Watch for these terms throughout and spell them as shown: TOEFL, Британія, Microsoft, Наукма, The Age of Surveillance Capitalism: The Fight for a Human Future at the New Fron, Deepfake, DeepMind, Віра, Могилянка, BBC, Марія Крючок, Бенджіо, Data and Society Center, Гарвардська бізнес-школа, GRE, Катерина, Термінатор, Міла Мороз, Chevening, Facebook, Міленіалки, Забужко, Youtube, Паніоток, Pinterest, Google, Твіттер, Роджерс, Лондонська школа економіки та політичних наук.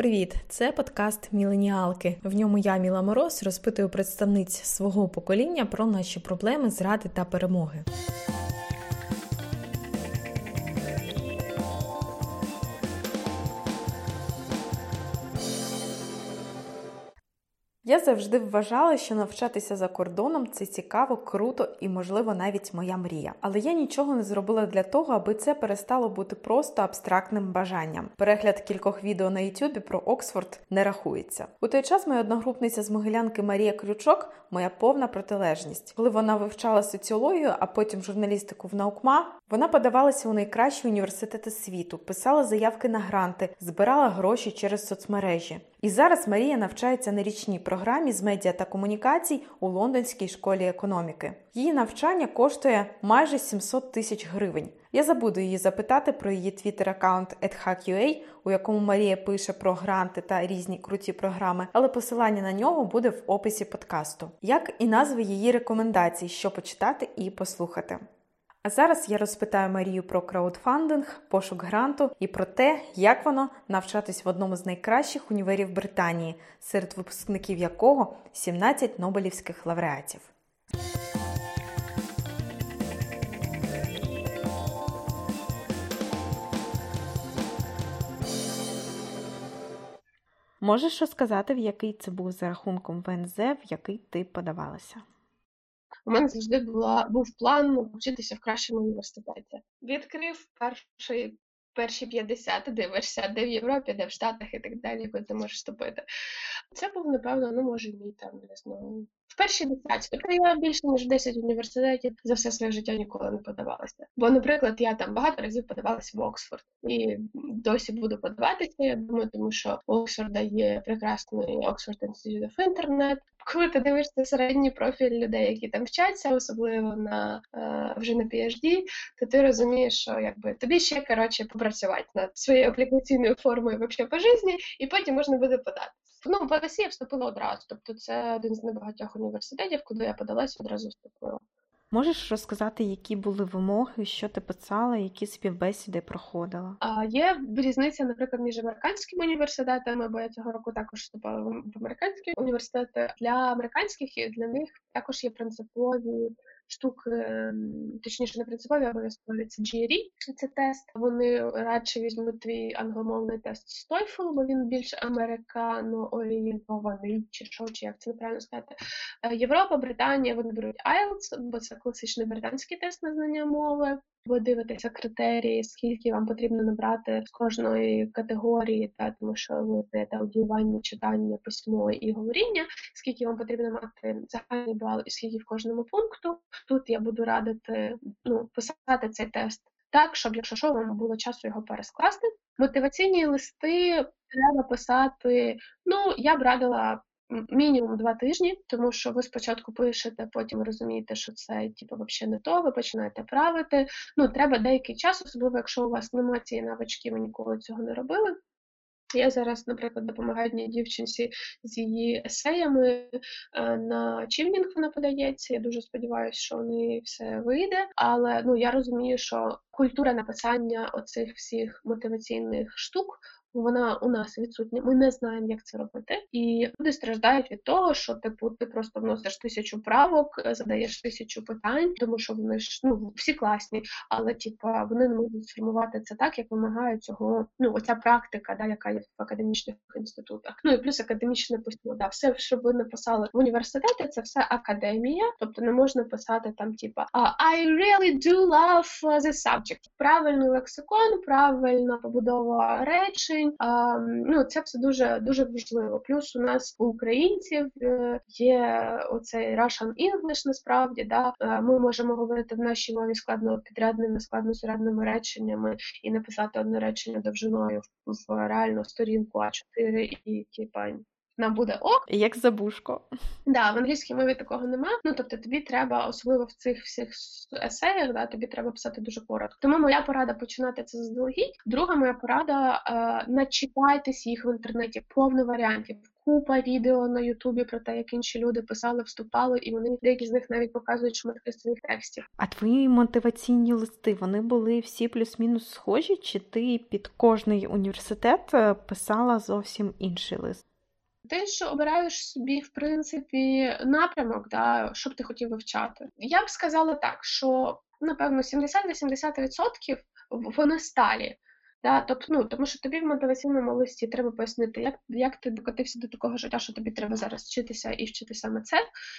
Привіт! Це подкаст «Міленіалки». В ньому я, Міла Мороз, розпитую представниць свого покоління про наші проблеми, зради та перемоги. Я завжди вважала, що навчатися за кордоном – це цікаво, круто і, можливо, навіть моя мрія. Але я нічого не зробила для того, аби це перестало бути просто абстрактним бажанням. Перегляд кількох відео на YouTube про Оксфорд не рахується. У той час моя одногрупниця з Могилянки Марія Крючок – моя повна протилежність. Коли вона вивчала соціологію, а потім журналістику в Наукма, вона подавалася у найкращі університети світу, писала заявки на гранти, збирала гроші через соцмережі. І зараз Марія навчається на річній програмі з медіа та комунікацій у Лондонській школі економіки. Її навчання коштує майже 700 тисяч гривень. Я забуду її запитати про її твіттер-аккаунт EdHack_UA, у якому Марія пише про гранти та різні круті програми, але посилання на нього буде в описі подкасту, як і назви її рекомендацій, що почитати і послухати. А зараз я розпитаю Марію про краудфандинг, пошук гранту і про те, як воно навчатись в одному з найкращих універів Британії, серед випускників якого 17 нобелівських лауреатів. Можеш розказати, в який це був за рахунком ВНЗ, в який ти подавалася? У мене завжди був план вчитися в кращому університеті. Відкрив перші 50, дивишся, де в Європі, де в Штатах і так далі, куди ти можеш вступити. Це був, напевно, може, мій там, не знаю, в перші 10. Тобто я більше, ніж 10 університетів за все своє життя ніколи не подавалася. Бо, наприклад, я там багато разів подавалася в Оксфорд. І досі буду подаватися, я думаю, тому що у Оксфорда є прекрасний Oxford Institute of Internet. Коли ти дивишся середній профіль людей, які там вчаться, особливо вже на PhD, то ти розумієш, що якби тобі ще, попрацювати над своєю аплікаційною формою вообще по житті, і потім можна буде подати. Ну, в ВСІ я вступила одразу, тобто це один з небагатьох університетів, куди я подалася, одразу вступила. Можеш розказати, які були вимоги, що ти писала, які співбесіди проходила? Є різниця, наприклад, між американськими університетами, бо я цього року також вступала в американські університети. Для американських і для них також є принципові штуки, точніше не принципові, а обов'язкові, це GRE, це тест. Вони радше візьмуть твій англомовний тест з TOEFL, бо він більш американо-орієнтований, чи як це неправильно сказати. Європа, Британія, вони беруть IELTS, бо це класичний британський тест на знання мови. Ви дивитеся критерії, скільки вам потрібно набрати з кожної категорії, та тому що ви даєте аудіювання, читання, письмо і говоріння, скільки вам потрібно мати загальний бал і скільки в кожному пункту. Тут я буду радити писати цей тест так, щоб, якщо що, вам було часу його перескласти. Мотиваційні листи треба писати, я б радила мінімум 2 тижні, тому що ви спочатку пишете, потім розумієте, що це взагалі не то, ви починаєте правити. Треба деякий час, особливо якщо у вас немає цієї навички, ви ніколи цього не робили. Я зараз, наприклад, допомагаю одній дівчинці з її есеями на Chevening, вона подається. Я дуже сподіваюся, що у неї все вийде. Але я розумію, що культура написання оцих всіх мотиваційних штук, вона у нас відсутня, ми не знаємо, як це робити. І люди страждають від того, що ти просто вносиш 1000 правок, задаєш 1000 питань, тому що вони ж всі класні, але вони не можуть сформувати це так, як вимагає цього, оця практика, яка є в академічних інститутах. І плюс академічне письмо. Все, що ви написали в університеті, це все академія, тобто не можна писати там I really do love this subject. Правильний лексикон, правильна побудова речі. Це все дуже, дуже важливо. Плюс у нас у українців є оцей Russian English, насправді. Ми можемо говорити в нашій мові складно-підрядними, складно-сурядними реченнями і написати одне речення довжиною в реальну сторінку А4 і нам буде ок. Як Забужко. Да, в англійській мові такого нема. Ну, тобто тобі треба, особливо в цих всіх есеях, да, тобі треба писати дуже коротко. Тому моя порада починати це заздалегідь. Друга моя порада начитайтесь їх в інтернеті, повно варіантів. Купа відео на Ютубі про те, як інші люди писали, вступали, і вони деякі з них навіть показують шматки своїх текстів. А твої мотиваційні листи, вони були всі плюс-мінус схожі, чи ти під кожний університет писала зовсім інший лист? Ти ж обираєш собі, в принципі, напрямок, да, що б ти хотів вивчати. Я б сказала так, що, напевно, 70-80% вони сталі. Да, тобто, ну, тому що тобі в мотиваційному листі треба пояснити, як ти докотився до такого життя, що тобі треба зараз вчитися і вчити саме це.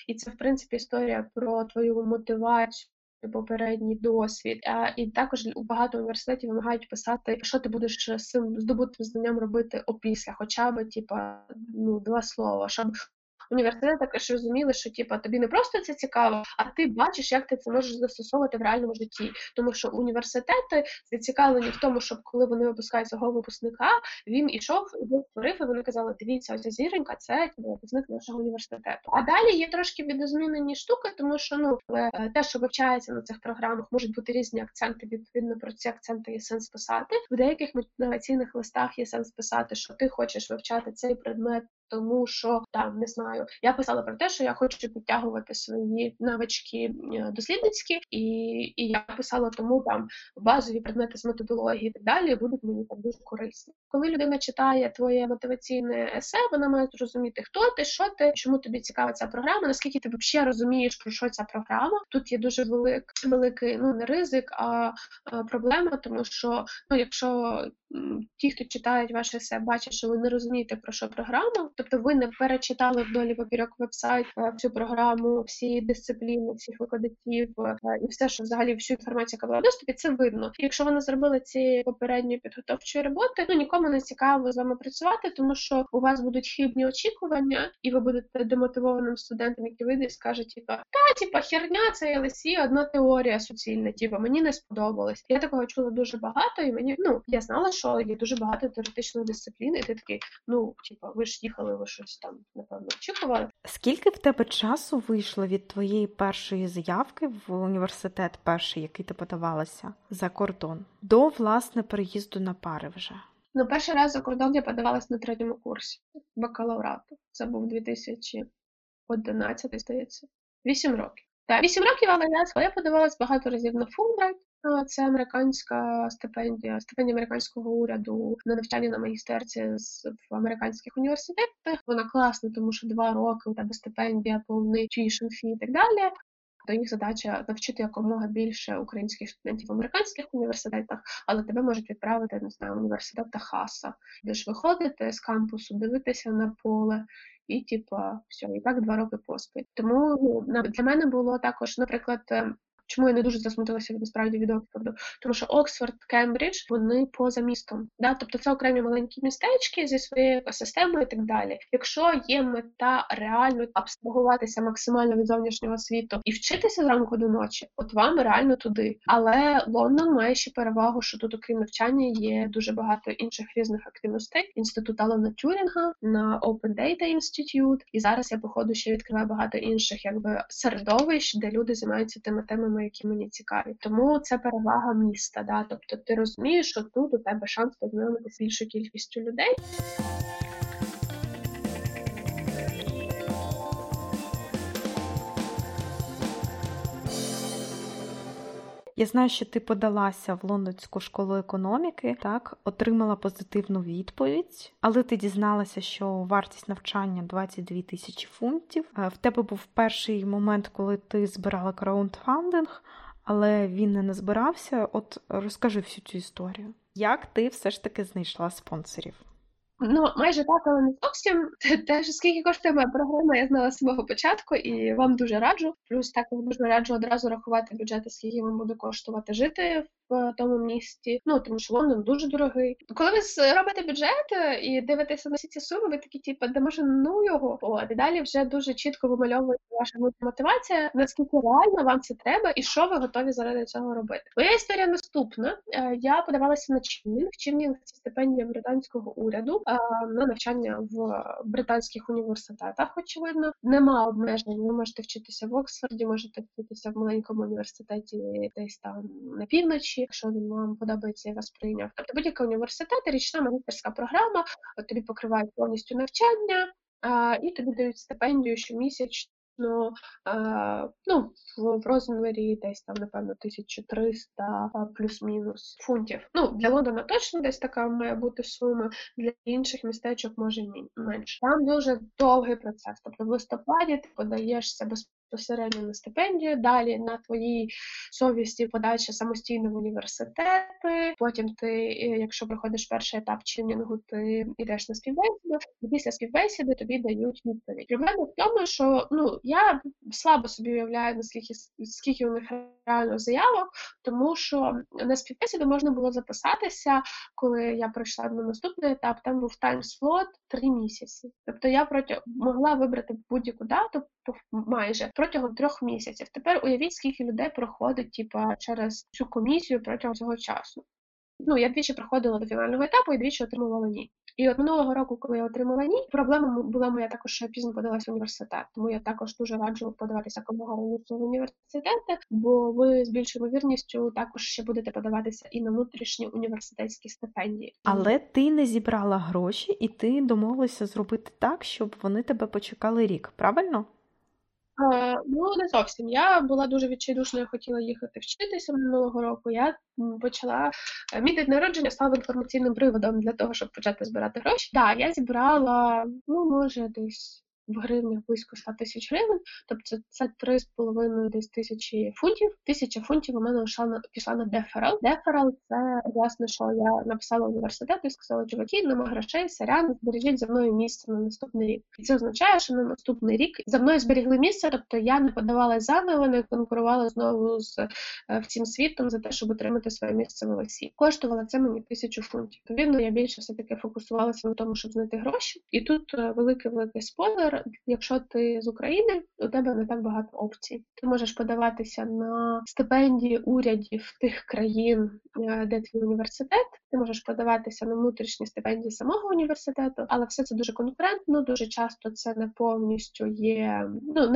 І це, в принципі, історія про твою мотивацію, попередній досвід. І також багато університетів вимагають писати, що ти будеш з цим здобутим знанням робити опісля, хоча б, типа, ну, два слова, щоб... Університети також розуміли, що типу, тобі не просто це цікаво, а ти бачиш, як ти це можеш застосовувати в реальному житті. Тому що університети зацікавлені в тому, щоб коли вони випускають свого випускника, він ішов, творив, і вони казали, дивіться, ось ця зіронька, це випускник нашого університету. А далі є трошки відозмінені штуки, тому що ну, те, що вивчається на цих програмах, можуть бути різні акценти, відповідно про ці акценти є сенс писати. В деяких мотиваційних листах є сенс писати, що ти хочеш вивчати цей предмет, тому що, там, не знаю, я писала про те, що я хочу підтягувати свої навички дослідницькі, і я писала тому, там, базові предмети з методології і так далі будуть мені там дуже корисні. Коли людина читає твоє мотиваційне есе, вона має зрозуміти, хто ти, що ти, чому тобі цікава ця програма, наскільки ти взагалі розумієш, про що ця програма. Тут є дуже великий, ну, не ризик, а проблема, тому що, ну, якщо ті, хто читають ваше есе, бачать, що ви не розумієте, про що програма, тобто ви не перечитали вдолі поперек вебсайт всю програму, всі дисципліни, всіх викладачів і все, що взагалі всю інформацію, яка була в доступі, це видно. І якщо ви не зробили ці попередньої підготовчої роботи, ну нікому не цікаво з вами працювати, тому що у вас будуть хибні очікування, і ви будете демотивованим студентом, який вийде і скаже, типа херня, це LSE, одна теорія суцільна, типа мені не сподобалось. Я такого чула дуже багато, і мені ну я знала, що є дуже багато теоретичної дисципліни, і ти такий, ну типа ви ж їхали. Ви щось там, напевно, очікували. Скільки в тебе часу вийшло від твоєї першої заявки в університет перший, який ти подавалася за кордон, до, власне, переїзду на пари вже? Ну, перший раз за кордон я подавалася на третьому курсі бакалаврату. Це був 2011, здається. 8 років. Так, 8 років, але я подавалася багато разів на Фулбрайт. Це американська стипендія американського уряду на навчання на магістерці в американських університетах. Вона класна, тому що 2 роки у тебе стипендія, повний tuition fee і так далі. То їх задача навчити якомога більше українських студентів в американських університетах, але тебе можуть відправити, не знаю, в університет Техаса. Будеш виходити з кампусу, дивитися на поле, і типа, все, і так 2 роки поспіль. Тому для мене було також, наприклад, чому я не дуже засмутилася насправді від Оксфорду? Тому що Оксфорд, Кембридж, вони поза містом. Да? Тобто це окремі маленькі містечки зі своєю екосистемою і так далі. Якщо є мета реально абстрагуватися максимально від зовнішнього світу і вчитися зранку до ночі, от вам реально туди. Але Лондон має ще перевагу, що тут окрім навчання є дуже багато інших різних активностей. Інститут Алана Тюрінга, на Open Data Institute. І зараз я, походу, ще відкриваю багато інших якби середовищ, де люди займаються тими темами, які мені цікаві. Тому це перевага міста. Да? Тобто ти розумієш, що тут у тебе шанс познайомитися з більшою кількістю людей. Я знаю, що ти подалася в Лондонську школу економіки, так, отримала позитивну відповідь, але ти дізналася, що вартість навчання 22 тисячі фунтів. В тебе був перший момент, коли ти збирала краундфандинг, але він не назбирався. От розкажи всю цю історію. Як ти все ж таки знайшла спонсорів? Ну, майже так, але не зовсім. Те, що скільки коштує моя програма, я знала з самого початку, і вам дуже раджу. Плюс також дуже раджу одразу рахувати бюджети, скільки вам буде коштувати жити в тому місті, ну, тому що Лондон дуже дорогий. Коли ви робите бюджет і дивитеся на всі ці суми, ви такі, типу, де може, ну його, і далі вже дуже чітко вимальовується ваша мотивація, наскільки реально вам це треба і що ви готові заради цього робити. Моя історія наступна. Я подавалася на Chevening – це стипендія британського уряду на навчання в британських університетах, очевидно. Нема обмежень, ви можете вчитися в Оксфорді, можете вчитися в маленькому університеті десь там на півночі, якщо він вам подобається і вас прийняв. Тобто будь-який університет, річна магістерська програма, от тобі покривають повністю навчання і тобі дають стипендію щомісячно. Ну, в розмірі десь там, напевно, 1300 плюс-мінус фунтів. Ну, для Лондона точно десь така має бути сума, для інших містечок може менше. Там дуже довгий процес. Тобто в листопаді ти подаєшся безпосередньо на стипендію, далі на твоїй совісті подача самостійно в університети, потім ти, якщо проходиш перший етап Cheveningу, ти йдеш на співбесіду, і після співбесіди тобі дають відповідь. Проблема в тому, що я слабо собі уявляю, наскільки у них реально заявок, тому що на співбесіду можна було записатися, коли я пройшла на наступний етап, там був таймслот 3 місяці. Тобто я могла вибрати будь-яку дату, майже, протягом 3 місяців. Тепер уявіть, скільки людей проходить через цю комісію протягом цього часу. Ну, я двічі проходила до фінального етапу і двічі отримувала «ні». І от минулого року, коли я отримала «ні», проблема була моя також, що я пізно подалася в університет. Тому я також дуже раджу подаватися комога раніше в університети, бо ви з більшою ймовірністю також ще будете подаватися і на внутрішні університетські стипендії. Але ти не зібрала гроші і ти домовилася зробити так, щоб вони тебе почекали рік, правильно? Ну, не зовсім. Я була дуже відчайдушною, хотіла їхати вчитися минулого року. Я почала... Мій день народження став інформаційним приводом для того, щоб почати збирати гроші. Так, я зібрала, може, десь в гривнях близько 100 тисяч гривень. Тобто це 3,5 тисячі фунтів. 1000 фунтів у мене пішла на деферал. Деферал – це, власне, що я написала університету і сказала, чуваки, нема грошей, сорян, збережіть за мною місце на наступний рік. І це означає, що на наступний рік за мною зберігли місце, тобто я не подавалась заново, не конкурувала знову з всім світом за те, щоб отримати своє місце в Олексії. Коштувало це мені 1000 фунтів. Відповідно, я більше все-таки фокусувалася на тому, щоб знайти гроші. І тут великий спойлер. Якщо ти з України, у тебе не так багато опцій. Ти можеш подаватися на стипендії урядів тих країн, де твій університет. Ти можеш подаватися на внутрішні стипендії самого університету, але все це дуже конкурентно, дуже часто це не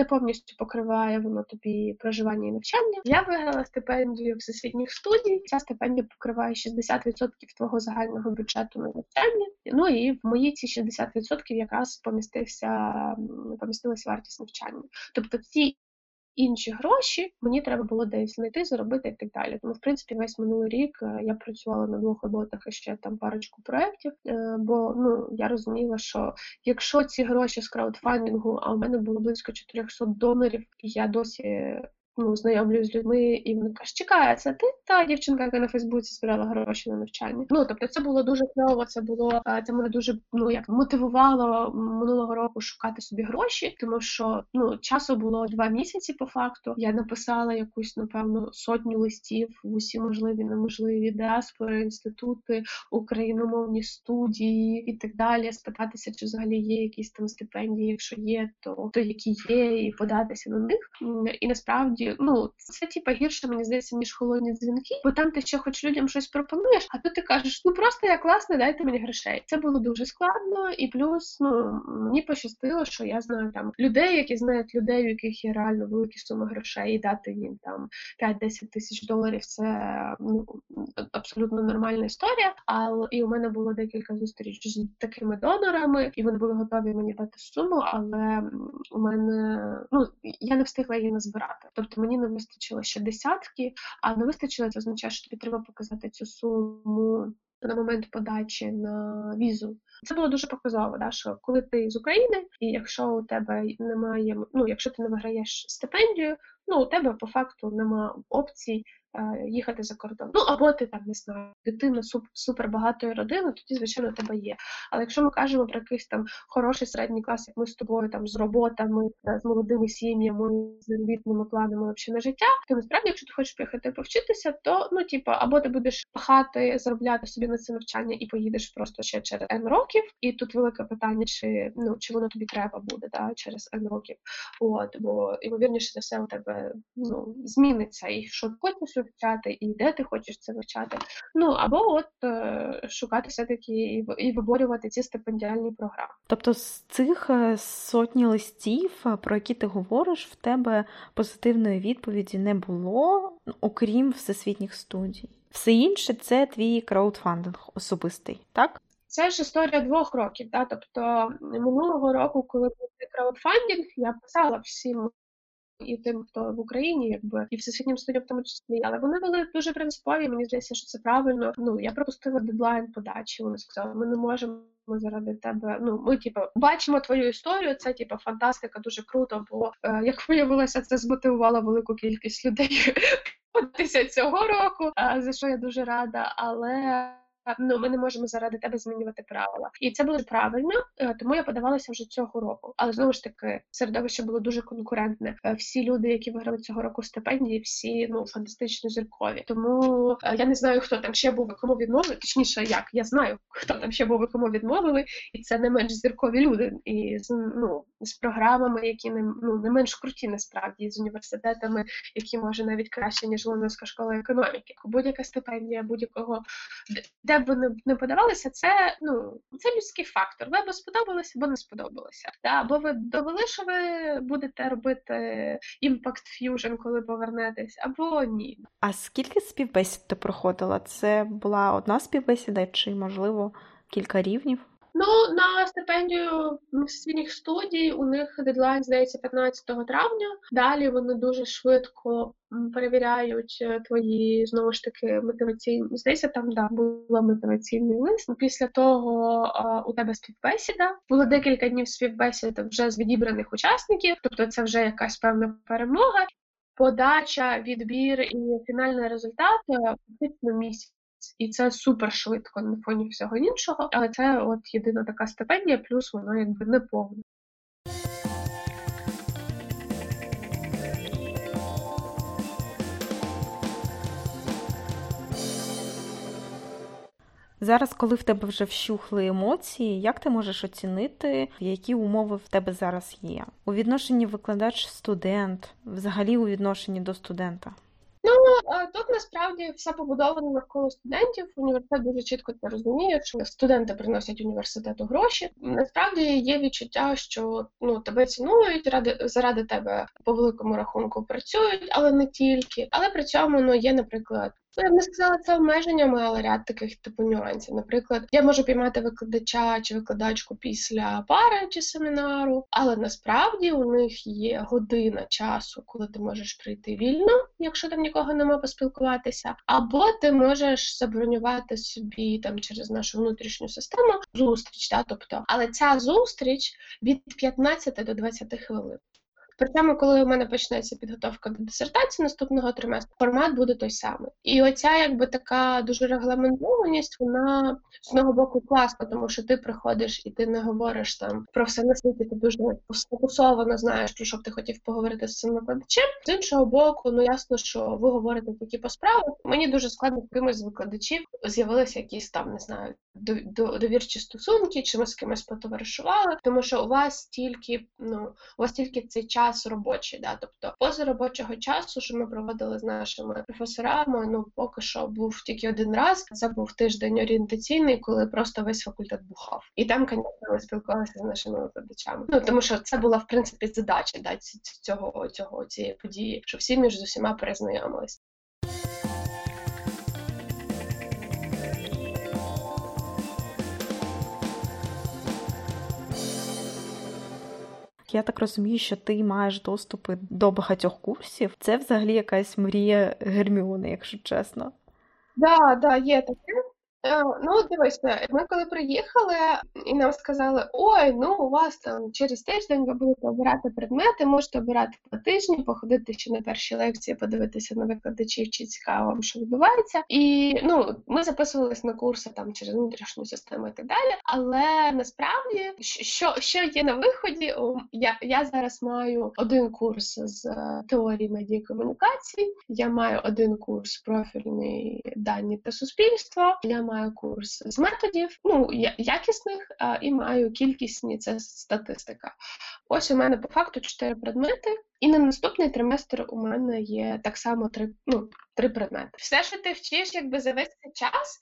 повністю покриває воно тобі проживання і навчання. Я виграла стипендію всесвітніх студій. Ця стипендія покриває 60% твого загального бюджету на навчання. Ну і в мої ці 60% якраз помістилася вартість навчання. Тобто ці інші гроші мені треба було десь знайти, заробити і так далі. Тому, в принципі, весь минулий рік я працювала на 2 роботах і ще там парочку проєктів, бо я розуміла, що якщо ці гроші з краудфандингу, а у мене було близько 400 донорів, і я досі знайомлюсь з людьми, і вони кажуть, чекай, а це ти та дівчинка, яка на Фейсбуці збирала гроші на навчання? Тобто це було дуже кльово, це мене дуже, мотивувало минулого року шукати собі гроші, тому що, часу було 2 місяці по факту. Я написала якусь, напевно, 100 листів в усі можливі, неможливі діаспори, інститути, україномовні студії і так далі, спитатися, чи взагалі є якісь там стипендії, якщо є, то які є, і податися на них. І насправді це гірше, мені здається, ніж холодні дзвінки, бо там ти ще хоч людям щось пропонуєш, а тут ти кажеш, просто я класна, дайте мені грошей. Це було дуже складно, і плюс, мені пощастило, що я знаю там людей, які знають людей, у яких є реально великі суми грошей, і дати їм там 5-10 тисяч доларів, це абсолютно нормальна історія. І у мене було декілька зустріч з такими донорами, і вони були готові мені дати суму, але у мене, я не встигла її назбирати. Тобто мені не вистачило ще десятки, а не вистачило, це означає, що тобі треба показати цю суму на момент подачі на візу. Це було дуже показово, що коли ти з України, і якщо у тебе немає, якщо ти не виграєш стипендію, у тебе по факту немає опцій їхати за кордон. Ну, або ти там, не знаю, дитина супербагатої родини, тоді, звичайно, тебе є. Але якщо ми кажемо про якийсь там хороший середній клас, як ми з тобою, там, з роботами, з молодими сім'ями, з заробітними планами на життя, то насправді, якщо ти хочеш поїхати повчитися, то, ну, типа, або ти будеш пахати, заробляти собі на це навчання і поїдеш просто ще через N років, і тут велике питання, чи воно тобі треба буде, да, через N років. От, бо, ймовірніше, це все у тебе, ну, зміниться, і що ти хочеш вивчати, і де ти хочеш це вивчати. Ну, або от шукати все-таки і виборювати ці стипендіальні програми. Тобто з цих сотні листів, про які ти говориш, в тебе позитивної відповіді не було, окрім всесвітніх студій. Все інше – це твій краудфандинг особистий, так? Це ж історія 2 років. Да? Тобто минулого року, коли був краудфандинг, я писала всім і тим, хто в Україні, якби, і всесвітнім студіям в тому числі. Але вони були дуже принципові, мені здається, що це правильно. Ну, я пропустила дедлайн подачі, вони сказали, ми не можемо заради тебе, ну, ми, типу, бачимо твою історію, це, типу, фантастика, дуже круто, бо, як виявилося, це змотивувало велику кількість людей податися цього року, за що я дуже рада, але... Ну, ми не можемо заради тебе змінювати правила. І це було правильно, тому я подавалася вже цього року. Але, знову ж таки, середовище було дуже конкурентне. Всі люди, які виграли цього року стипендії, всі, ну, фантастично зіркові. Тому я не знаю, хто там ще був, кому відмовили. Точніше, як, я знаю, хто там ще був, кому відмовили. І це не менш зіркові люди. І, ну, з програмами, які не менш круті, насправді, з університетами, які, може, навіть краще, ніж Лондонська школа економіки. Будь-яка стипендія, будь-якого... Де б ви не подавалися, це, ну, це людський фактор. Ви або сподобалися, або не сподобалися. Або ви довели, що ви будете робити Impact Fusion, коли повернетесь, або ні. А скільки співбесід ти проходила? Це була одна співбесіда чи, можливо, кілька рівнів? Ну, на стипендію всесвітніх студій у них дедлайн, здається, 15 травня. Далі вони дуже швидко перевіряють твої, знову ж таки, мотиваційні. Здається, там, да, була мотиваційний лист. Після того у тебе співбесіда. Було декілька днів співбесід вже з відібраних учасників, тобто це вже якась певна перемога. Подача, відбір і фінальний результат фактично місяць. І це супер швидко на фоні всього іншого, але це от єдина така стипендія, плюс вона якби не повна. Зараз, коли в тебе вже вщухли емоції, як ти можеш оцінити, які умови в тебе зараз є? У відношенні викладач-студент, взагалі у відношенні до студента? Тут, насправді, все побудовано навколо студентів. Університет дуже чітко це розуміє, що студенти приносять університету гроші. Насправді, є відчуття, що, ну, тебе цінують, заради тебе по великому рахунку працюють, але не тільки. Але при цьому, ну, є, наприклад, я б не сказала це обмеженнями, але ряд таких типу нюансів. Наприклад, я можу піймати викладача чи викладачку після пари чи семінару, але насправді у них є година часу, коли ти можеш прийти вільно, якщо там нікого нема, поспілкуватися, або ти можеш забронювати собі там через нашу внутрішню систему зустріч, да, тобто, але ця зустріч від 15 до 20 хвилин. При тому, коли у мене почнеться підготовка до дисертації наступного триместру, формат буде той самий. І оця, якби, така дуже регламентованість, вона з одного боку класна, тому що ти приходиш і ти не говориш там про все на світі, ти дуже сфокусовано знаєш, про що б ти хотів поговорити з цим викладачем. З іншого боку, ну, ясно, що ви говорите тільки по справах. Мені дуже складно кимось з викладачів з'явилися якісь там, не знаю, довірчі стосунки, чи ми з кимось потоваришували, тому що у вас тільки, ну, у вас тільки цей час робочий, да, тобто поза робочого часу, що ми проводили з нашими професорами, ну, поки що був тільки один раз, це був тиждень орієнтаційний, коли просто весь факультет бухав. І там, звісно, ми спілкувалися з нашими викладачами. Ну, тому що це була, в принципі, задача, да, цієї події, що всі між усіма перезнайомилися. Я так розумію, що ти маєш доступи до багатьох курсів. Це взагалі якась мрія Герміони, якщо чесно. Так, є таке. Ну, дивися, ми коли приїхали і нам сказали, ой, ну у вас там через тиждень ви будете обирати предмети, можете обирати по тижні, походити ще на перші лекції, подивитися на викладачів, чи цікаво вам, що відбувається. І, ну, ми записувались на курси там через внутрішню систему і так далі, але насправді, що є на виході, я зараз маю один курс з теорії медіа і комунікацій, я маю один курс профільний дані та суспільства, я маю курс з методів, ну, якісних, і маю кількісні, це статистика. Ось у мене по факту 4 предмети, і на наступний триместр у мене є так само 3 предмети. Все, що ти вчиш, якби за весь цей час,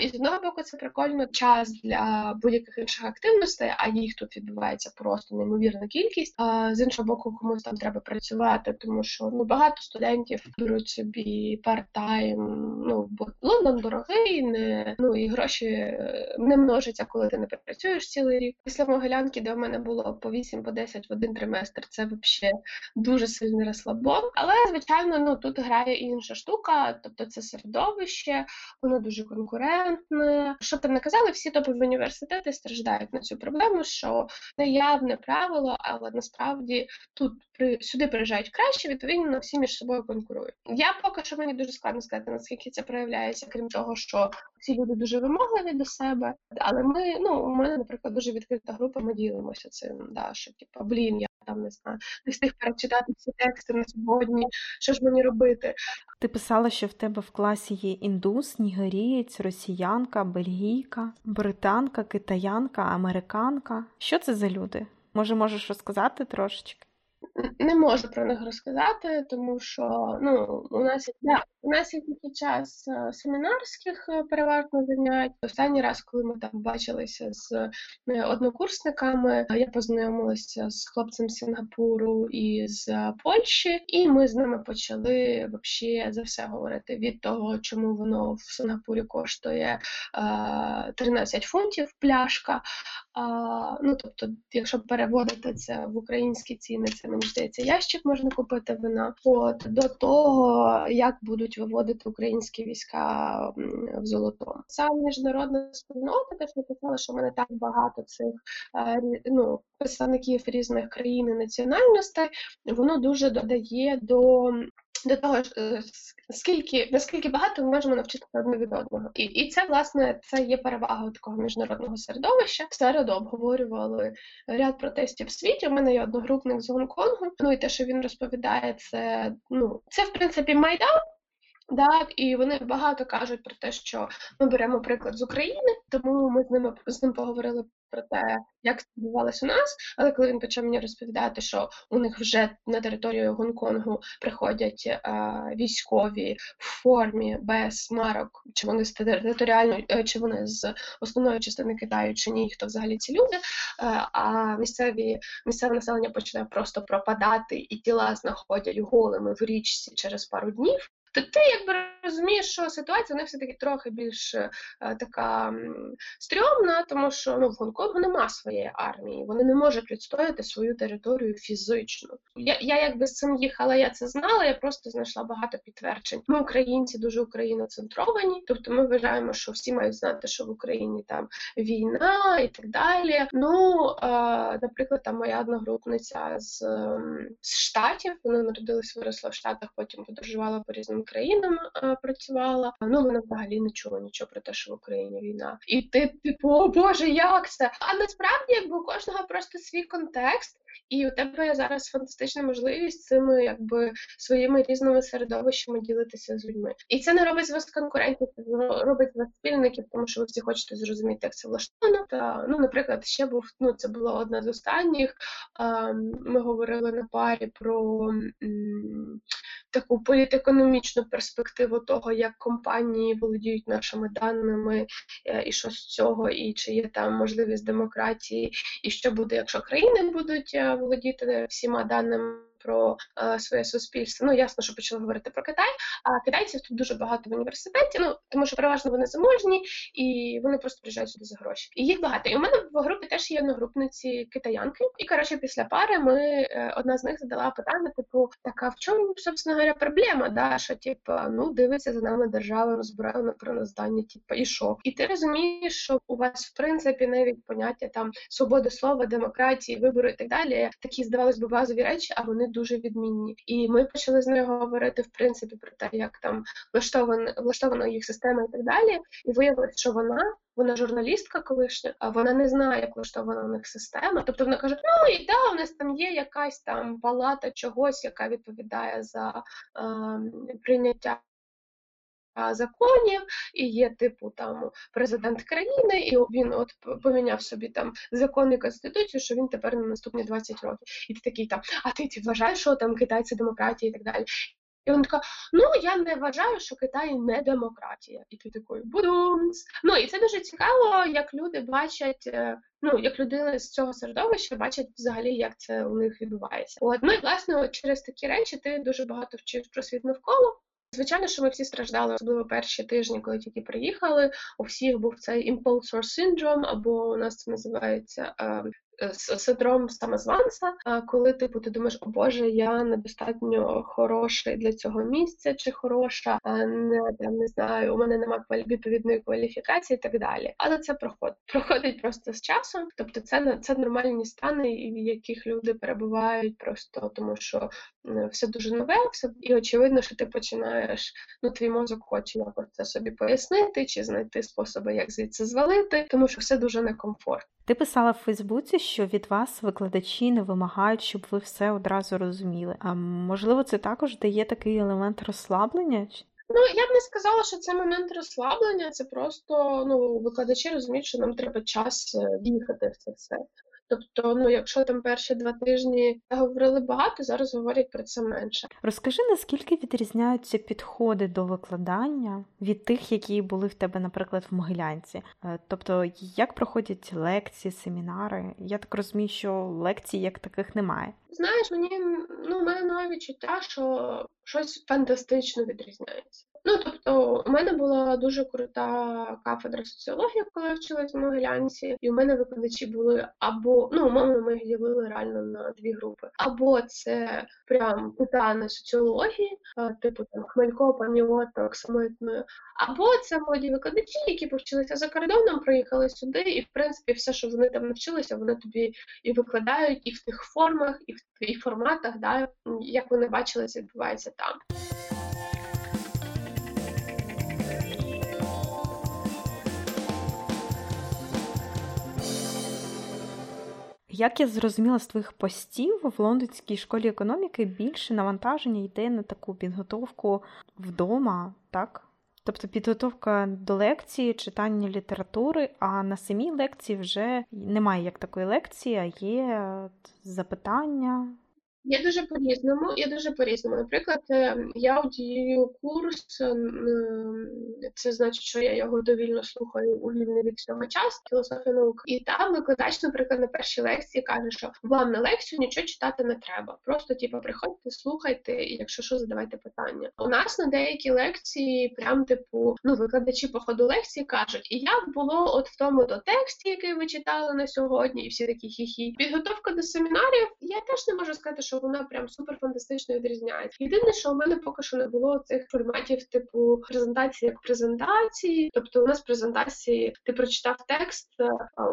і з одного боку це прикольно час для будь-яких інших активностей, а їх тут відбувається просто неймовірна кількість. З іншого боку, комусь там треба працювати, тому що ну багато студентів беруть собі парт-тайм, ну, бо Лондон дорогий, і гроші не множаться, коли ти не працюєш цілий рік. Після Могилянки, де в мене було по 8-10 в один триместр, це взагалі дуже сильний розслабон. Але, звичайно, ну, тут грає інша штука, тобто це середовище, воно дуже конкурентне. Щоб там не казали, всі топові університети страждають на цю проблему, що неявне правило, але насправді сюди приїжджають краще, відповідно, всі між собою конкурують. Я поки що, мені дуже складно сказати, наскільки це проявляється, крім того, що всі люди дуже вимогливі до себе, але ми, ну, у мене, наприклад, дуже відкрита група, ми ділимося цим, да, що, типу, блін, я там, не знаю, не встиг перечитати всі тексти на сьогодні, що ж мені робити. Ти писала, що в тебе в класі є індус, нігерієць, росіянка, бельгійка, британка, китаянка, американка. Що це за люди? Може, можеш розказати трошечки? Не можу про них розказати, тому що у нас є тільки час семінарських переважно занять. Останній раз, коли ми там бачилися з однокурсниками, я познайомилася з хлопцем з Сінгапуру і з Польщі, і ми з ними почали взагалі за все говорити. Від того, чому воно в Сінгапурі коштує 13 фунтів пляшка, ну тобто, якщо переводити це в українські ціни, це мені здається, ящик можна купити вина. От, до того, як будуть виводити українські війська в Золотому. Саме міжнародна спільнота, теж написала, що в мене так багато цих представників різних країн і національностей, воно дуже додає до того, наскільки багато ми можемо навчитися одне від одного. І це, власне, це є перевага такого міжнародного середовища. В середу обговорювали ряд протестів в світі. У мене є одногрупник з Гонконгу. Ну і те, що він розповідає, це, ну, це в принципі Майдан. Так, і вони багато кажуть про те, що ми беремо приклад з України, тому ми з ним поговорили про те, як це відбувалося у нас, але коли він почав мені розповідати, що у них вже на територію Гонконгу приходять військові в формі, без марок, чи вони з територіальної, чи вони з основної частини Китаю, чи ні, хто взагалі ці люди, а місцеве населення починає просто пропадати, і тіла знаходять голими в річці через пару днів, то ти, якби, розумієш, що ситуація в них все-таки трохи більш така стрьомна, тому що в Гонконгу нема своєї армії, вони не можуть відстояти свою територію фізично. Я якби з цим їхала, я це знала, я просто знайшла багато підтверджень. Ми, українці, дуже україноцентровані, тобто ми вважаємо, що всі мають знати, що в Україні там війна і так далі. Ну, наприклад, там моя одногрупниця з Штатів, вона народилась, виросла в Штатах, потім подорожувала по різним країнам, працювала, вона взагалі не чула нічого про те, що в Україні війна. І ти, типу, о боже, як це? А насправді, якби, у кожного просто свій контекст, і у тебе зараз фантастична можливість цими, якби, своїми різними середовищами ділитися з людьми. І це не робить з вас конкурентів, це робить з вас спільників, тому що ви всі хочете зрозуміти, як це влаштовано. Та, наприклад, ще був, це була одна з останніх, ми говорили на парі про таку політекономічну перспективу того, як компанії володіють нашими даними, і що з цього, і чи є там можливість демократії, і що буде, якщо країни будуть володіти всіма даними про своє суспільство. Ну, ясно, що почали говорити про Китай, а китайців тут дуже багато в університеті, ну, тому що переважно вони заможні, і вони просто приїжджають сюди за гроші. І їх багато. І у мене в групі теж є одногрупниці китаянки. І, коротше, після пари ми, одна з них задала питання, типу, так, а в чому, собственно говоря, проблема, да, що, типу, ну, дивиться за нами держава, розбирає про нас дані, типу, і що? І ти розумієш, що у вас, в принципі, навіть поняття, там, свободи слова, демократії, вибори і так далі, такі, здавалось би, базові речі, а вони дуже відмінні. І ми почали з нею говорити, в принципі, про те, як там влаштована їх система і так далі, і виявилося, що вона журналістка колишня, а вона не знає, як влаштована у них система. Тобто вона каже, ну і да, у нас там є якась там палата чогось, яка відповідає за прийняття законів, і є, типу, там, президент країни, і він от поміняв собі там закон і конституцію, що він тепер на наступні 20 років. І ти такий там, а ти вважаєш, що там Китай – це демократія і так далі. І вона така, ну, я не вважаю, що Китай не демократія. І ти такий, будумс. Ну, і це дуже цікаво, як люди бачать, ну, як людина з цього середовища бачить взагалі, як це у них відбувається. От. Ну, і, власне, через такі речі ти дуже багато вчиш про світ навколо. Звичайно, що ми всі страждали, особливо перші тижні, коли тільки приїхали. У всіх був цей impostor syndrome, або у нас це називається синдром самозванця, коли типу ти думаєш, о боже, я недостатньо хороший для цього місця, чи хороша, не знаю, у мене немає відповідної кваліфікації і так далі. Але це проходить просто з часом. Тобто це нормальні стани, в яких люди перебувають просто, тому що все дуже нове, все, і очевидно, що ти починаєш, ну твій мозок хоче якось це собі пояснити, чи знайти способи, як звідси звалити, тому що все дуже некомфортно. Ти писала в Фейсбуці, що від вас викладачі не вимагають, щоб ви все одразу розуміли. А можливо, це також дає такий елемент розслаблення? Ну, я б не сказала, що це момент розслаблення, це просто, ну, викладачі розуміють, що нам треба час в'їхати в це все. Тобто, ну, якщо там перші 2 тижні говорили багато, зараз говорять про це менше. Розкажи, наскільки відрізняються підходи до викладання від тих, які були в тебе, наприклад, в Могилянці? Тобто, як проходять лекції, семінари? Я так розумію, що лекцій як таких немає. Знаєш, у мене нове відчуття, що щось фантастично відрізняється. Ну, тобто, у мене була дуже крута кафедра соціології, коли я вчилась в Могилянці, і у мене викладачі були або, ну, умовно, ми їх ділили реально на 2 групи, або це прям питання соціології, типу там Хмелько, Паніоток, Самотної, або це молоді викладачі, які повчилися за кордоном, приїхали сюди, і, в принципі, все, що вони там навчилися, вони тобі і викладають, і в тих формах, і в твоїх форматах, да, як вони бачили, це відбувається там. Як я зрозуміла з твоїх постів, в Лондонській школі економіки більше навантаження йде на таку підготовку вдома, так? Тобто підготовка до лекції, читання літератури, а на самій лекції вже немає як такої лекції, а є запитання. Я дуже по-різному. Наприклад, я одію курс, це значить, що я його довільно слухаю у вільний від цього часу, філософія наук. І там викладач, наприклад, на першій лекції каже, що вам на лекцію нічого читати не треба. Просто, типу, приходьте, слухайте, і якщо що, задавайте питання. У нас на деякі лекції прям, типу, ну, викладачі по ходу лекції кажуть, і як було от в тому до тексті, який ви читали на сьогодні, і всі такі хі-хі. Підготовка до семінарів, я теж не можу сказати, що вона прям супер фантастично відрізняється. Єдине, що у мене поки що не було цих форматів типу презентації як презентації. Тобто у нас презентації, ти прочитав текст,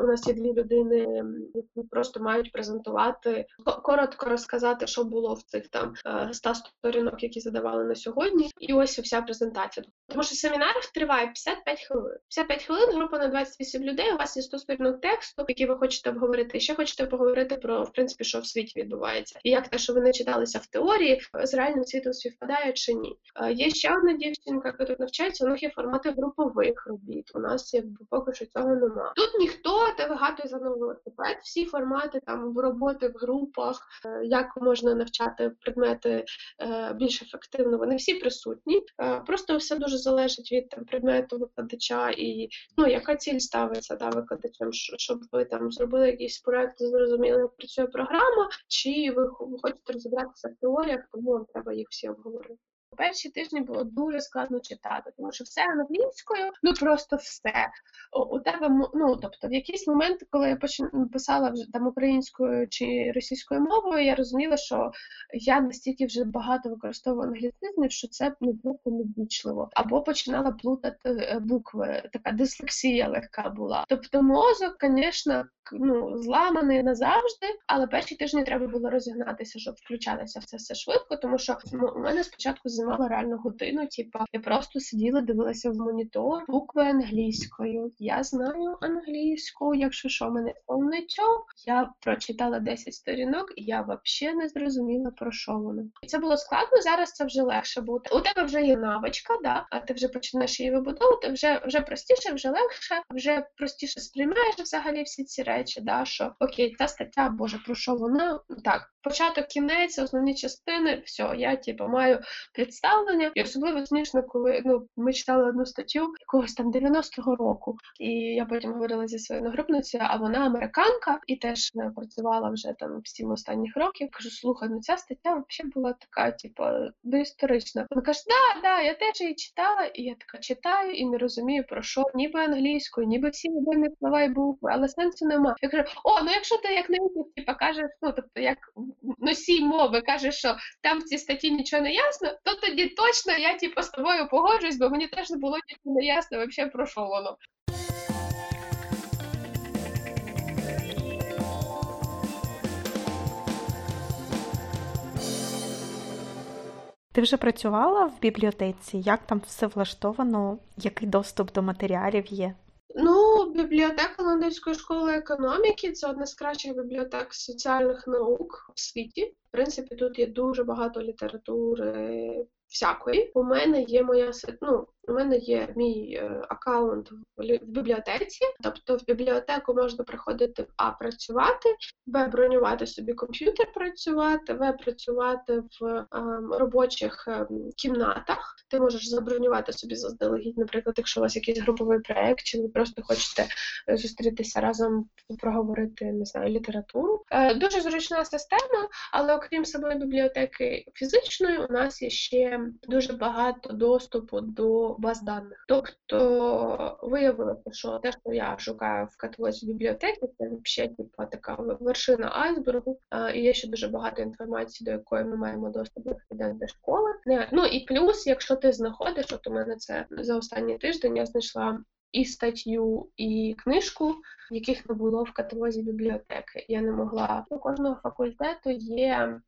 у нас є 2 людини, які просто мають презентувати, коротко розказати, що було в цих там 100 сторінок, які задавали на сьогодні. І ось вся презентація. Тому що семінар триває 55 хвилин. 55 хвилин, група на 28 людей, у вас є 100 сторінок тексту, які ви хочете обговорити. І ще хочете поговорити про, в принципі, що в світі відбувається. І як те, що вони читалися в теорії, з реальним світом співпадає чи ні. Є ще одна дівчинка, яка тут навчається, у них є формати групових робіт. У нас якби поки що цього немає. Тут ніхто не вигадує за новий велосипед. Всі формати там роботи в групах, як можна навчати предмети більш ефективно. Вони всі присутні. Просто все дуже залежить від там предмету викладача і, ну, яка ціль ставиться, да, викладачем, щоб ви там зробили якийсь проект, зрозуміли, як працює програма, чи ви хочуть розібратися в теоріях, тому вам треба їх всі обговорити. Перші тижні було дуже складно читати, тому що все англійською, ну просто все. У тебе, ну, тобто, в якийсь момент, коли я писала вже там українською чи російською мовою, я розуміла, що я настільки вже багато використовую англіцизмів, що це просто неввічливо. Або починала плутати букви, така дислексія легка була. Тобто мозок, звісно, ну, зламаний назавжди, але перші тижні треба було розігнатися, щоб включалося все швидко, тому що у мене спочатку займала реально годину, я просто сиділа, дивилася в монітор, букви англійською. Я знаю англійську, якщо що, мене повничок. Я прочитала 10 сторінок, і я взагалі не зрозуміла, про що воно. І це було складно, зараз це вже легше буде. У тебе вже є навичка, да? А ти вже починаєш її вибудовувати, вже простіше, вже легше, вже простіше сприймаєш взагалі всі ці речі, да? Що окей, та стаття, боже, про що вона? Так, початок, кінець, основні частини, все, я маю представлення. І особливо смішно, коли ми читали одну статтю якогось там 90-го року. І я потім говорила зі своєю одногрупницею, а вона американка і теж працювала вже там 7 останніх років. Кажу, слухай, ну ця стаття взагалі була така, доісторична. Вона каже, да, я теж її читала. І я така читаю і не розумію, про що. Ніби англійською, ніби всі єдині слова і букви, але сенсу нема. Я кажу, якщо ти як науковець, кажеш, як носій мови, кажеш, що там в цій статті нічого не ясно, то тоді точно я з тобою погоджуюсь, бо мені теж не було нічого не ясно, взагалі про що воно. Ти вже працювала в бібліотеці? Як там все влаштовано? Який доступ до матеріалів є? Бібліотека Лондонської школи економіки – це одна з кращих бібліотек соціальних наук в світі. В принципі, тут є дуже багато літератури всякої. У мене є мій аккаунт в бібліотеці, тобто в бібліотеку можна приходити працювати, бронювати собі комп'ютер, працювати, працювати в робочих кімнатах. Ти можеш забронювати собі заздалегідь, наприклад, якщо у вас якийсь груповий проєкт, чи ви просто хочете зустрітися разом, проговорити, літературу. Дуже зручна система, але окрім самої бібліотеки фізичної, у нас є ще дуже багато доступу до баз даних. Тобто виявилося, що те, що я шукаю в каталозі бібліотеки, це взагалі така вершина айсбергу, і є ще дуже багато інформації, до якої ми маємо доступ як студенти школи. І плюс, якщо ти знаходиш, от у мене це за останній тиждень, я знайшла і статтю, і книжку, яких не було в каталозі бібліотеки. Я не могла. У кожного факультету є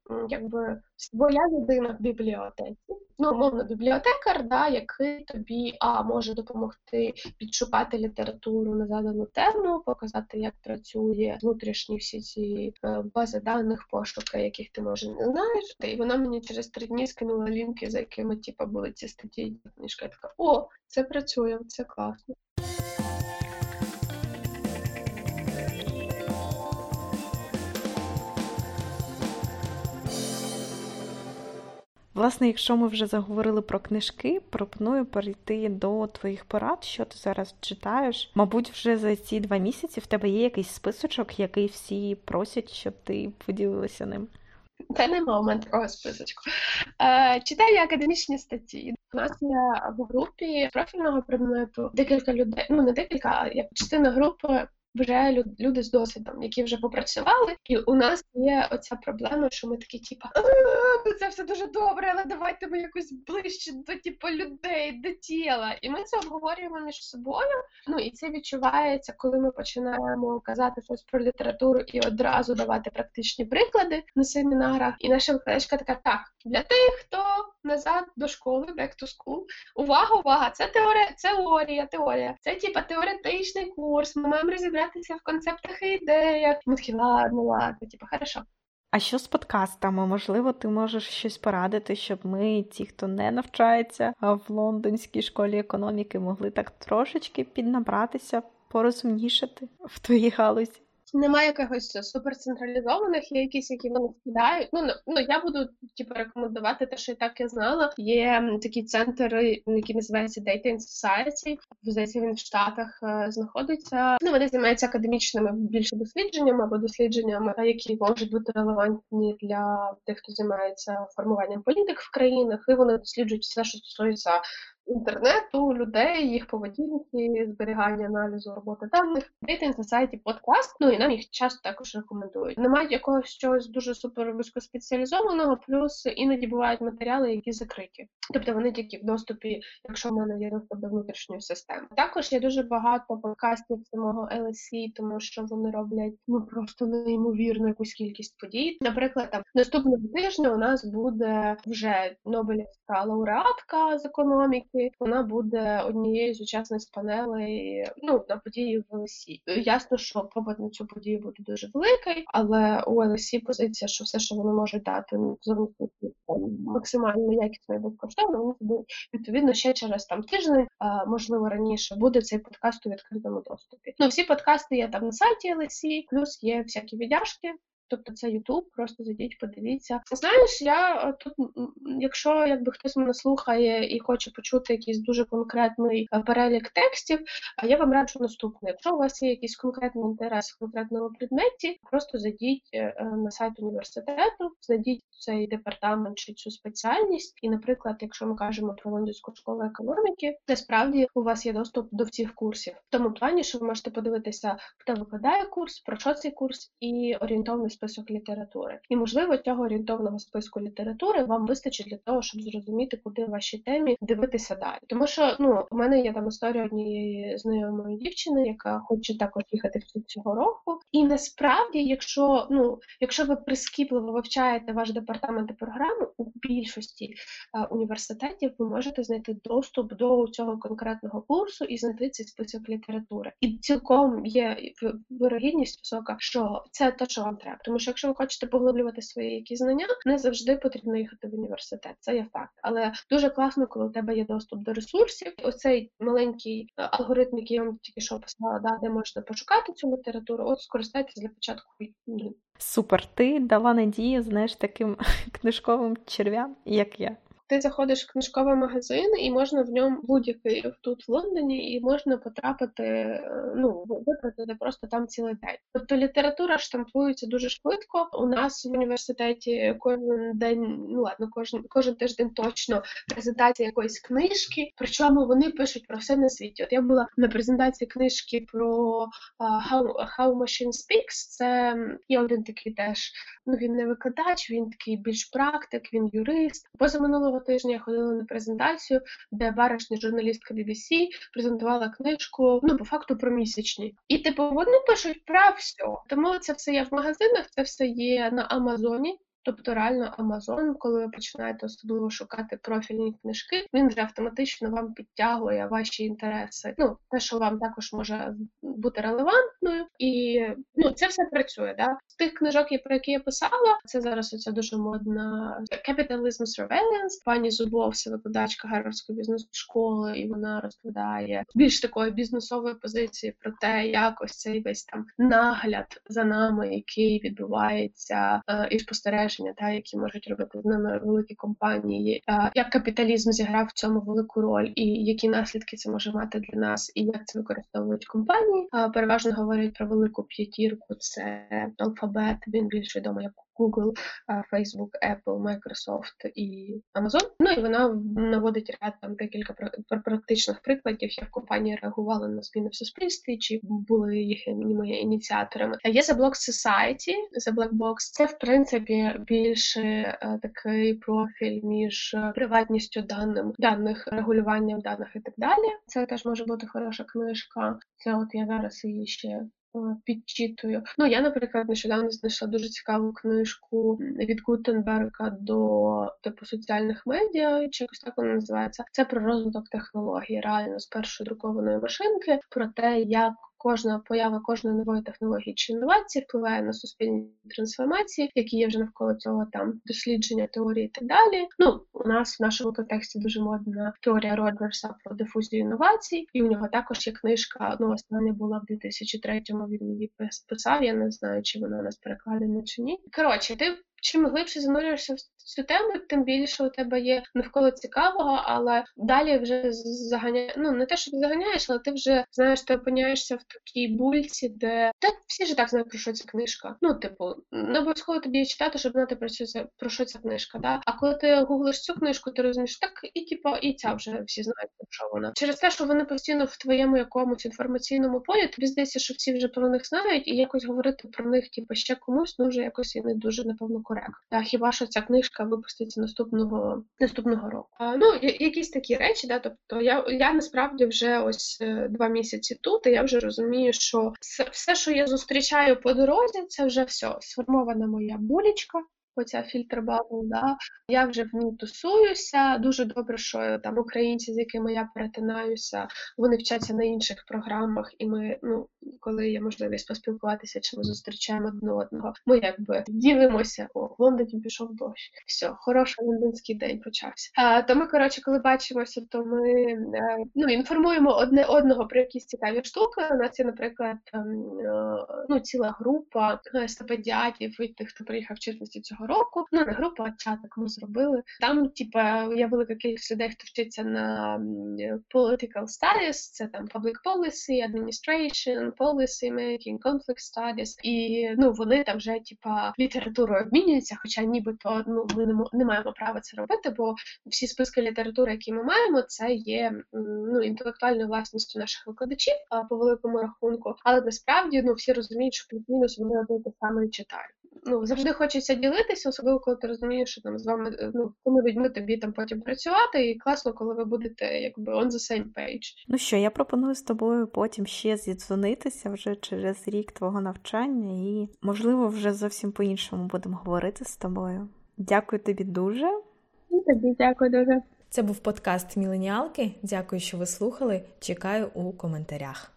своя людина в бібліотеці. Умовно, бібліотекар, який тобі може допомогти підшукати літературу на задану тему, показати, як працює внутрішні всі ці бази даних, пошуки, яких ти, може, не знаєш. І вона мені через 3 дні скинула лінки, за якими були ці статті і книжка. Я така, це працює, це класно. Власне, якщо ми вже заговорили про книжки, пропоную перейти до твоїх порад, що ти зараз читаєш. Мабуть, вже за ці 2 місяці в тебе є якийсь списочок, який всі просять, щоб ти поділилася ним. Та нема у мене такого списочку. Читаю академічні статті. У нас є в групі профільного предмету декілька людей, не декілька, а як частина групи, вже люди з досвідом, які вже попрацювали, і у нас є оця проблема, що ми такі, це все дуже добре, але давайте ми якось ближче до, людей, до тіла. І ми це обговорюємо між собою, і це відчувається, коли ми починаємо казати щось про літературу і одразу давати практичні приклади на семінарах. І наша викладачка така, для тих, хто назад до школи, back to school, увага, це теорія, це теоретичний курс, ми маємо розібратися в концептах і ідеях. Ми такі, ладно, хорошо. А що з подкастами? Можливо, ти можеш щось порадити, щоб ми, ті, хто не навчається в Лондонській школі економіки, могли так трошечки піднабратися, порозумнішати в твоїй галузі? Немає якихось суперцентралізованих, є якісь, які вони вкидають. Я буду рекомендувати те, що і так я знала. Є такий центр, який називається Data and Society. Здається, він в Штатах знаходиться. Вони займаються академічними більше дослідженнями або дослідженнями, які можуть бути релевантні для тих, хто займається формуванням політик в країнах. І вони досліджують все, що стосується інтернету, людей, їх поведінки, зберігання, аналізу, роботи даних. Data and Society подкаст, і нам їх часто також рекомендують. Немає якогось чогось дуже супервузькоспеціалізованого, плюс іноді бувають матеріали, які закриті. Тобто вони тільки в доступі, якщо в мене є доступ до внутрішньої системи. Також є дуже багато подкастів самого LSE, тому що вони роблять просто неймовірну якусь кількість подій. Наприклад, наступного тижня у нас буде вже Нобелівська лауреатка з економіки. Вона буде однією з учасниць панелей на події в ЛСІ. Ясно, що попит на цю подію буде дуже великий, але у ЛСІ позиція, що все, що вони можуть дати максимально якісно і безкоштовно, вони будуть, відповідно, ще через тиждень, можливо раніше, буде цей подкаст у відкритому доступі. Всі подкасти є на сайті ЛСІ, плюс є всякі віддяшки. Тобто це YouTube, просто зайдіть, подивіться. Знаєш, я тут, якщо хтось мене слухає і хоче почути якийсь дуже конкретний перелік текстів, я вам раджу наступне. Якщо у вас є якийсь конкретний інтерес в конкретному предметі, просто зайдіть на сайт університету, зайдіть цей департамент чи цю спеціальність. І, наприклад, якщо ми кажемо про Лондонську школу економіки, насправді у вас є доступ до всіх курсів. В тому плані, що ви можете подивитися, хто викладає курс, про що цей курс і орієнтовний список літератури. І, можливо, цього орієнтовного списку літератури вам вистачить для того, щоб зрозуміти, куди в вашій темі дивитися далі. Тому що, у мене є історія однієї знайомої дівчини, яка хоче також їхати вчити цього року. І, насправді, якщо ви прискіпливо вивчаєте ваш департамент і програму, у більшості університетів ви можете знайти доступ до цього конкретного курсу і знайти цей список літератури. І цілком є вирогідність висока, що це те, що вам треба. Тому що якщо ви хочете поглиблювати свої якісь знання, не завжди потрібно їхати в університет, це є факт. Але дуже класно, коли у тебе є доступ до ресурсів. Оцей маленький алгоритм, який я вам тільки що писала, де можна пошукати цю літературу, скористайтеся для початку. Супер, ти дала надію, таким книжковим черв'ям, як я. Ти заходиш в книжковий магазин, і можна в ньому будь-який тут в Лондоні, і можна потрапити, витратити просто там цілий день. Тобто література штампується дуже швидко. У нас в університеті кожен тиждень точно презентація якоїсь книжки, причому вони пишуть про все на світі. От я була на презентації книжки про How Machine Speaks. Це є один такий теж, він не викладач, він такий більш практик, він юрист. Позаминулого тижня я ходила на презентацію, де баришня журналістка BBC презентувала книжку, по факту про місячні. І вони пишуть про все. Тому це все є в магазинах, це все є на Амазоні. Тобто реально Amazon, коли ви починаєте особливо шукати профільні книжки, він вже автоматично вам підтягує ваші інтереси. Те, що вам також може бути релевантною. І це все працює. Да? З тих книжок, про які я писала, це зараз оця дуже модна Capitalism Surveillance. Пані Зубовська, викладачка Гарвардської бізнес-школи, і вона розповідає більш такої бізнесової позиції про те, як ось цей весь нагляд за нами, який відбувається, і спостереження, які можуть робити з нами великі компанії, як капіталізм зіграв в цьому велику роль, і які наслідки це може мати для нас, і як це використовують компанії. Переважно говорять про велику п'ятірку, це Алфабет, він більш відомий як Google, Facebook, Apple, Microsoft і Amazon. І вона наводить ряд декілька практичних прикладів, як компанії реагували на зміни в суспільстві, чи були їхніми ініціаторами. Є Забужко Society, Забужко Box. Це, в принципі, більше такий профіль між приватністю даних, регулюванням даних і так далі. Це теж може бути хороша книжка. Це от я зараз її ще підчитую. Я, наприклад, нещодавно знайшла дуже цікаву книжку від Гутенберга до соціальних медіа, чи якось так вона називається. Це про розвиток технологій, реально з першої друкованої машинки, про те, як кожна поява кожної нової технології чи інновації впливає на суспільні трансформації, які є вже навколо цього там дослідження, теорії і так далі. Ну, у нас в нашому контексті дуже модна теорія Роджерса про дифузію інновацій, і у нього також є книжка, ну, остання була в 2003-му, він її писав, я не знаю, чи вона у нас перекладена чи ні. Коротше, ти чим глибше занурюєшся в цю тему, тим більше у тебе є навколо цікавого, але далі вже заганяєш, ну не те, що ти заганяєш, але ти вже, знаєш, ти опиняєшся в такій бульці, де всі ж так знають, про що ця книжка. Ну, типу, не обов'язково тобі читати, щоб знати, про що ця книжка, да? А коли ти гуглиш цю книжку, ти розумієш, так, і типу, і ця вже всі знають, про що вона. Через те, що вони постійно в твоєму якомусь інформаційному полі, тобі здається, що всі вже про них знають, і якось говорити про них, типу, ще комусь, ну вже якось і не дуже, напевно, коректно. Да? Хіба що ця книжка випуститься наступного року. Ну, якісь такі речі, да, тобто я насправді вже ось 2 місяці тут, і я вже розумію, що все, що я зустрічаю по дорозі, це вже все, сформована моя булічка, оця фільтр бабл, да, я вже в ній тусуюся, дуже добре, що там українці, з якими я перетинаюся, вони вчаться на інших програмах, і ми, ну, коли є можливість поспілкуватися, чи ми зустрічаємо одне одного, ми якби ділимося, о, в Лондоні пішов дощ, все, хороший лондонський день почався. То ми, коротше, коли бачимося, то ми, ну, інформуємо одне одного про якісь цікаві штуки, у нас є, наприклад, ну, ціла група стипендіатів, тих, хто приїхав в червні цього року, ну, не група, а чаток ми зробили. Там, типа, є велика кількість людей, хто вчиться на political studies, це там public policy, administration, policy making, conflict studies, і, ну, вони там вже, типа, літературою обмінюються, хоча нібито, ну, ми не маємо права це робити, бо всі списки літератури, які ми маємо, це є, ну, інтелектуальною власністю наших викладачів, по великому рахунку, але насправді, ну, всі розуміють, що плюс-мінус вони одне те саме читають. Ну, завжди хочеться ділитися, особливо, коли ти розумієш, що там з вами, ну, цими людьми тобі там потім працювати, і класно, коли ви будете, якби, on the same page. Ну що, я пропоную з тобою потім ще зідзвонитися вже через рік твого навчання, і, можливо, вже зовсім по-іншому будемо говорити з тобою. Дякую тобі дуже. І тобі дякую дуже. Це був подкаст «Міленіалки». Дякую, що ви слухали. Чекаю у коментарях.